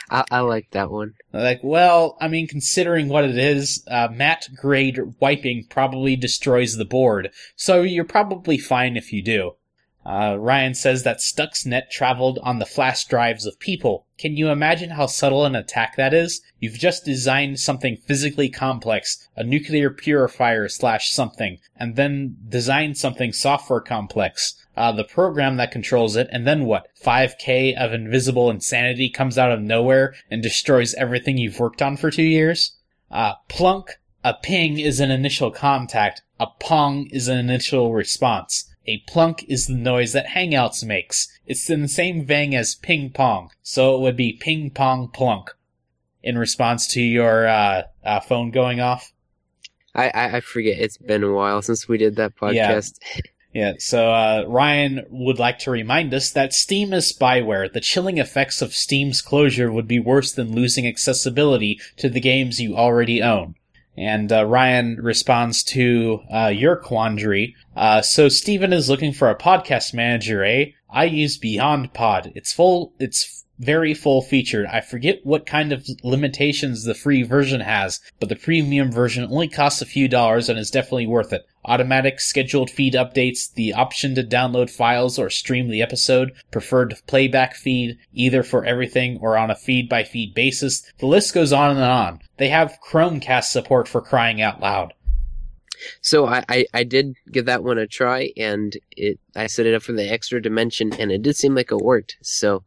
I, I like that one. Like, well, I mean, considering what it is, uh, Matt-grade wiping probably destroys the board, so you're probably fine if you do. Uh, Ryan says that Stuxnet traveled on the flash drives of people. Can you imagine how subtle an attack that is? You've just designed something physically complex, a nuclear purifier slash something, and then designed something software complex, uh, the program that controls it, and then what? five K of invisible insanity comes out of nowhere and destroys everything you've worked on for two years? Uh, plunk. A ping is an initial contact. A pong is an initial response. A plunk is the noise that Hangouts makes. It's in the same vein as ping-pong, so it would be ping-pong-plunk in response to your uh, uh, phone going off. I, I, I forget. It's been a while since we did that podcast. Yeah, yeah. so uh, Ryan would like to remind us that Steam is spyware. The chilling effects of Steam's closure would be worse than losing accessibility to the games you already own. And uh, Ryan responds to uh, your quandary. Uh, so Steven is looking for a podcast manager, eh? I use Beyond Pod. It's full. It's very full featured. I forget what kind of limitations the free version has, but the premium version only costs a few dollars and is definitely worth it. Automatic scheduled feed updates, the option to download files or stream the episode, preferred playback feed, either for everything or on a feed-by-feed basis. The list goes on and on. They have Chromecast support, for crying out loud. So I, I, I did give that one a try, and it I set it up for the extra dimension, and it did seem like it worked. So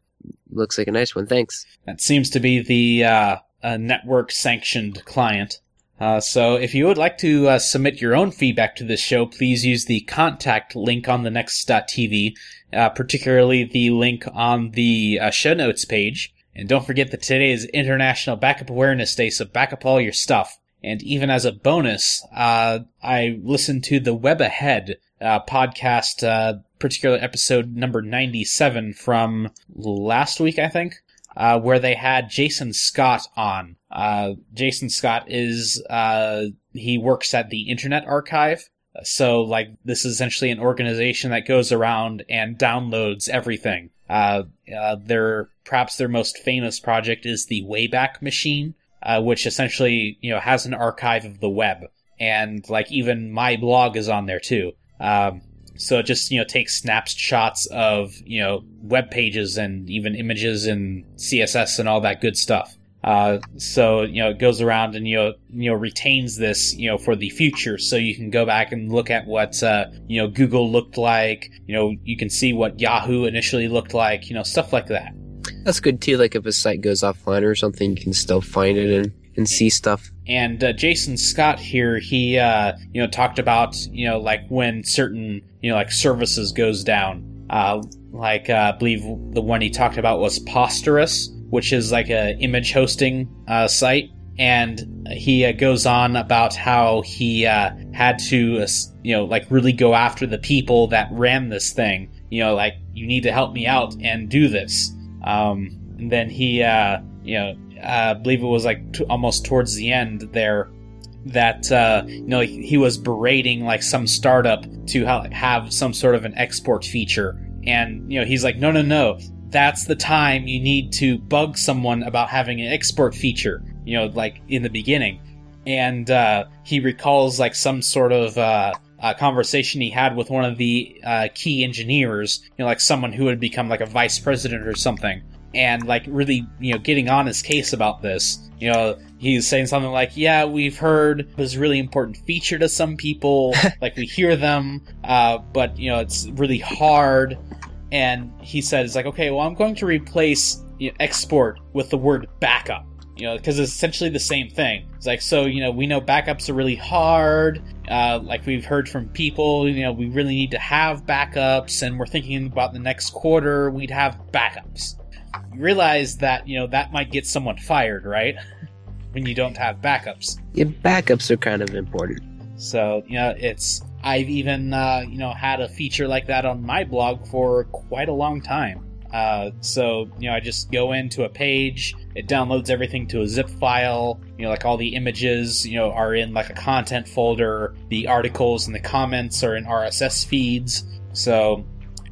looks like a nice one. Thanks. That seems to be the uh, uh, network-sanctioned client. Uh, so if you would like to uh, submit your own feedback to this show, please use the contact link on the next dot t v, uh, particularly the link on the uh, show notes page. And don't forget that today is International Backup Awareness Day, so back up all your stuff. And even as a bonus, uh, I listened to the Web Ahead uh, podcast, uh, particular episode number ninety-seven from last week, I think. Uh, where they had Jason Scott on. Uh, Jason Scott is, uh, he works at the Internet Archive. So, like, this is essentially an organization that goes around and downloads everything. Uh, uh, their, perhaps their most famous project is the Wayback Machine, uh, which essentially, you know, has an archive of the web. And, like, even my blog is on there too. Um, So it just, you know, takes snapshots of, you know, web pages and even images and C S S and all that good stuff. Uh, so, you know, it goes around and, you know, you know, retains this, you know, for the future. So you can go back and look at what, uh, you know, Google looked like. You know, you can see what Yahoo initially looked like, you know, stuff like that. That's good, too. Like if a site goes offline or something, you can still find it and, and see stuff. And uh, Jason Scott here, he, uh, you know, talked about, you know, like when certain, you know, like services goes down. Uh, like, uh, I believe the one he talked about was Posterous, which is like a image hosting uh, site. And he uh, goes on about how he uh, had to, uh, you know, like really go after the people that ran this thing. You know, like, you need to help me out and do this. Um, and then he, uh, you know, Uh, I believe it was like t- almost towards the end there that uh, you know he, he was berating like some startup to ha- have some sort of an export feature, and you know he's like, no, no, no, that's the time you need to bug someone about having an export feature, you know, like in the beginning. And uh, he recalls like some sort of uh, uh, conversation he had with one of the uh, key engineers, you know, like someone who had become like a vice president or something. And, like, really, you know, getting on his case about this. You know, he's saying something like, yeah, we've heard this really important feature to some people. Like, we hear them, uh, but, you know, it's really hard. And he says, like, okay, well, I'm going to replace, you know, export with the word backup. You know, because it's essentially the same thing. It's like, so, you know, we know backups are really hard. Uh, like, we've heard from people, you know, we really need to have backups. And we're thinking about the next quarter, we'd have backups. You realize that, you know, that might get someone fired, right? When you don't have backups. Yeah, backups are kind of important. So, you know, it's... I've even, uh, you know, had a feature like that on my blog for quite a long time. Uh, so, you know, I just go into a page, it downloads everything to a zip file, you know, like all the images, you know, are in like a content folder, the articles and the comments are in R S S feeds, so...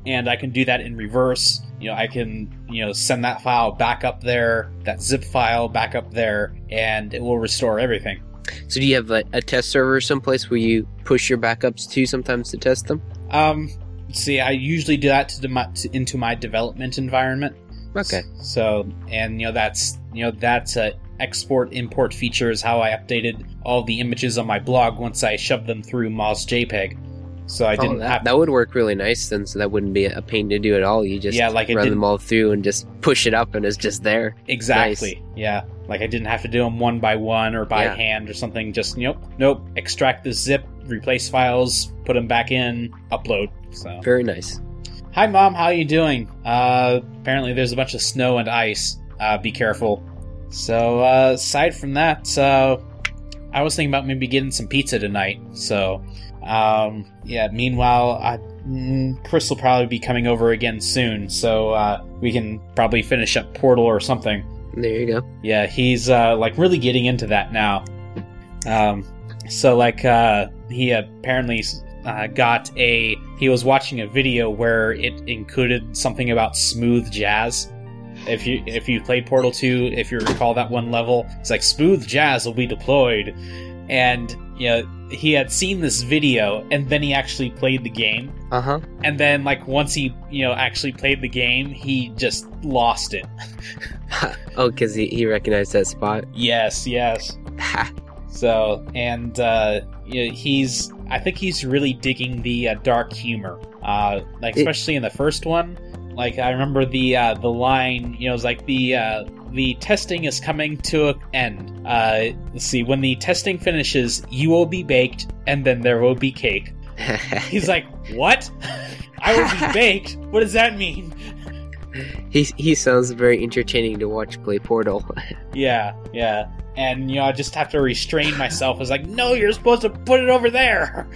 And I can do that in reverse. You know, I can, you know, send that file back up there, that zip file back up there, and it will restore everything. So do you have a, a test server someplace where you push your backups to sometimes to test them? Um, see, I usually do that to, dem- to into my development environment. Okay. So, and you know, that's, you know, that's a export import feature is how I updated all the images on my blog once I shoved them through MozJPEG. So I didn't oh, that, have... That would work really nice then, so that wouldn't be a pain to do at all. You just yeah, like run them all through and just push it up and it's just there. Exactly, nice. Yeah. Like I didn't have to do them one by one or by yeah. hand or something. Just, nope, nope, extract the zip, replace files, put them back in, upload. So very nice. Hi, Mom, how are you doing? Uh, apparently there's a bunch of snow and ice. Uh, be careful. So uh, aside from that, uh, I was thinking about maybe getting some pizza tonight, so... Um, yeah, meanwhile, I, mm, Chris will probably be coming over again soon, so, uh, we can probably finish up Portal or something. There you go. Yeah, he's, uh, like, really getting into that now. Um, so like uh, he apparently uh, got a he was watching a video where it included something about smooth jazz. If you if you played Portal two, if you recall that one level, it's like smooth jazz will be deployed, and you know he had seen this video and then he actually played the game. Uh huh. And then like once he you know actually played the game, he just lost it. Oh, because he, he recognized that spot. Yes, yes. So and uh, you know, he's I think he's really digging the uh, dark humor, uh, like especially it- in the first one. Like I remember the uh, the line, you know, it's like the uh, the testing is coming to an end. Uh, let's see, when the testing finishes, you will be baked, and then there will be cake. He's like, what? I will be baked. What does that mean? He he sounds very entertaining to watch play Portal. Yeah, yeah, and you know, I just have to restrain myself. I was like, no, you're supposed to put it over there.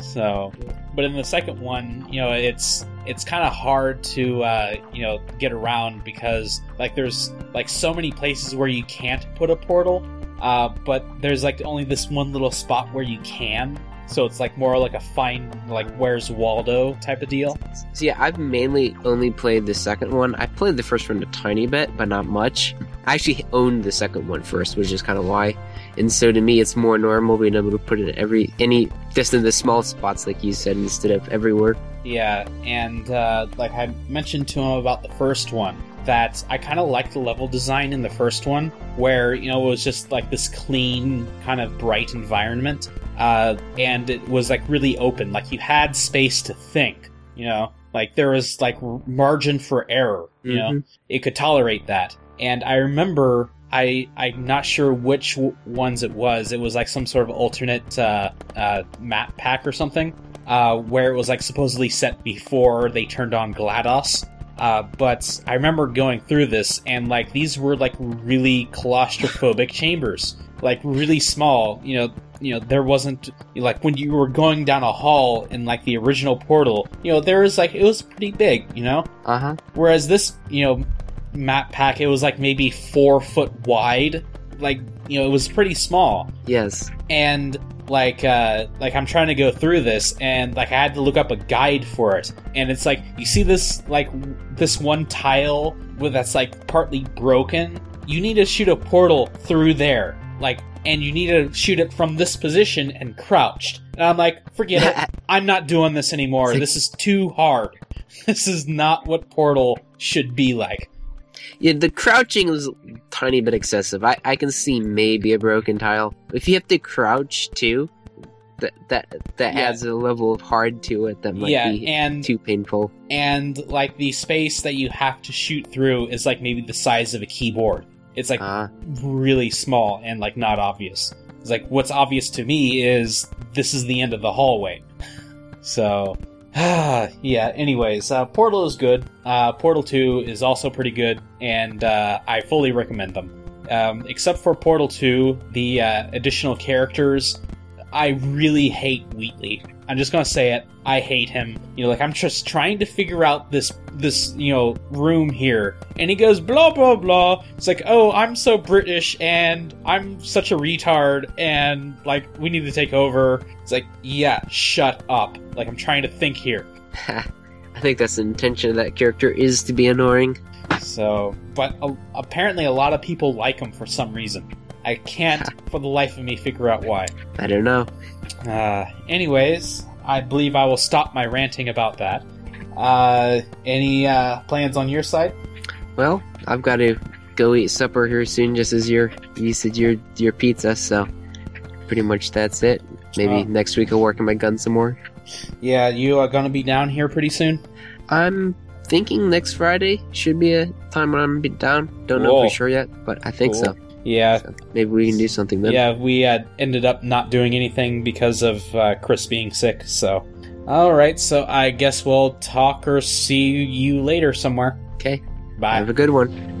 So, but in the second one, you know, it's. It's kind of hard to, uh, you know, get around because, like, there's, like, so many places where you can't put a portal, uh, but there's, like, only this one little spot where you can. So it's, like, more like a find, like, where's Waldo type of deal. So, yeah, I've mainly only played the second one. I played the first one a tiny bit, but not much. I actually owned the second one first, which is kind of why. And so to me, it's more normal being able to put it in every, any, just in the small spots, like you said, instead of everywhere. Yeah, and uh, like I mentioned to him about the first one, that I kind of liked the level design in the first one, where, you know, it was just like this clean, kind of bright environment, uh, and it was like really open, like you had space to think, you know, like there was like margin for error, you mm-hmm. know, it could tolerate that. And I remember, I, I'm not sure which w- ones it was, it was like some sort of alternate uh, uh, map pack or something. Uh, where it was like supposedly set before they turned on GLaDOS. Uh, but I remember going through this and like these were like really claustrophobic chambers, like really small. You know, you know there wasn't like when you were going down a hall in like the original Portal. You know, there was like it was pretty big. You know. Uh huh. Whereas this, you know, map pack, it was like maybe four foot wide. Like you know, it was pretty small. Yes. And. Like, uh, like I'm trying to go through this, and like I had to look up a guide for it. And it's like you see this, like this one tile with that's like partly broken. You need to shoot a portal through there, like, and you need to shoot it from this position and crouched. And I'm like, forget it. I'm not doing this anymore. Like, this is too hard. This is not what Portal should be like. Yeah, the crouching was a tiny bit excessive. I, I can see maybe a broken tile. If you have to crouch too, that that that yeah. adds a level of hard to it that might yeah, be and, too painful. And like the space that you have to shoot through is like maybe the size of a keyboard. It's like uh, really small and like not obvious. It's like what's obvious to me is this is the end of the hallway. So. Yeah, anyways, uh, Portal is good. Uh, Portal two is also pretty good, and uh, I fully recommend them. Um, except for Portal two, the uh, additional characters, I really hate Wheatley. I'm just gonna say it. I hate him. You know, like I'm just trying to figure out this this you know room here, and he goes blah blah blah. It's like, oh, I'm so British, and I'm such a retard, and like we need to take over. It's like, yeah, shut up. Like I'm trying to think here. I think that's the intention of that character is to be annoying. So, but uh, apparently a lot of people like him for some reason. I can't for the life of me figure out why. I don't know. Uh, anyways, I believe I will stop my ranting about that. Uh, any uh, plans on your side? Well, I've got to go eat supper here soon, just as your you said your your pizza. So pretty much that's it. Maybe uh, next week I'll work on my gun some more. Yeah, you are gonna be down here pretty soon? I'm thinking next Friday should be a time when I'm gonna be down. Don't know Whoa. for sure yet, but I think cool. so. Yeah, so maybe we can do something then. Yeah, we uh, ended up not doing anything because of uh, Chris being sick. So, all right. So I guess we'll talk or see you later somewhere. Okay. Bye. Have a good one.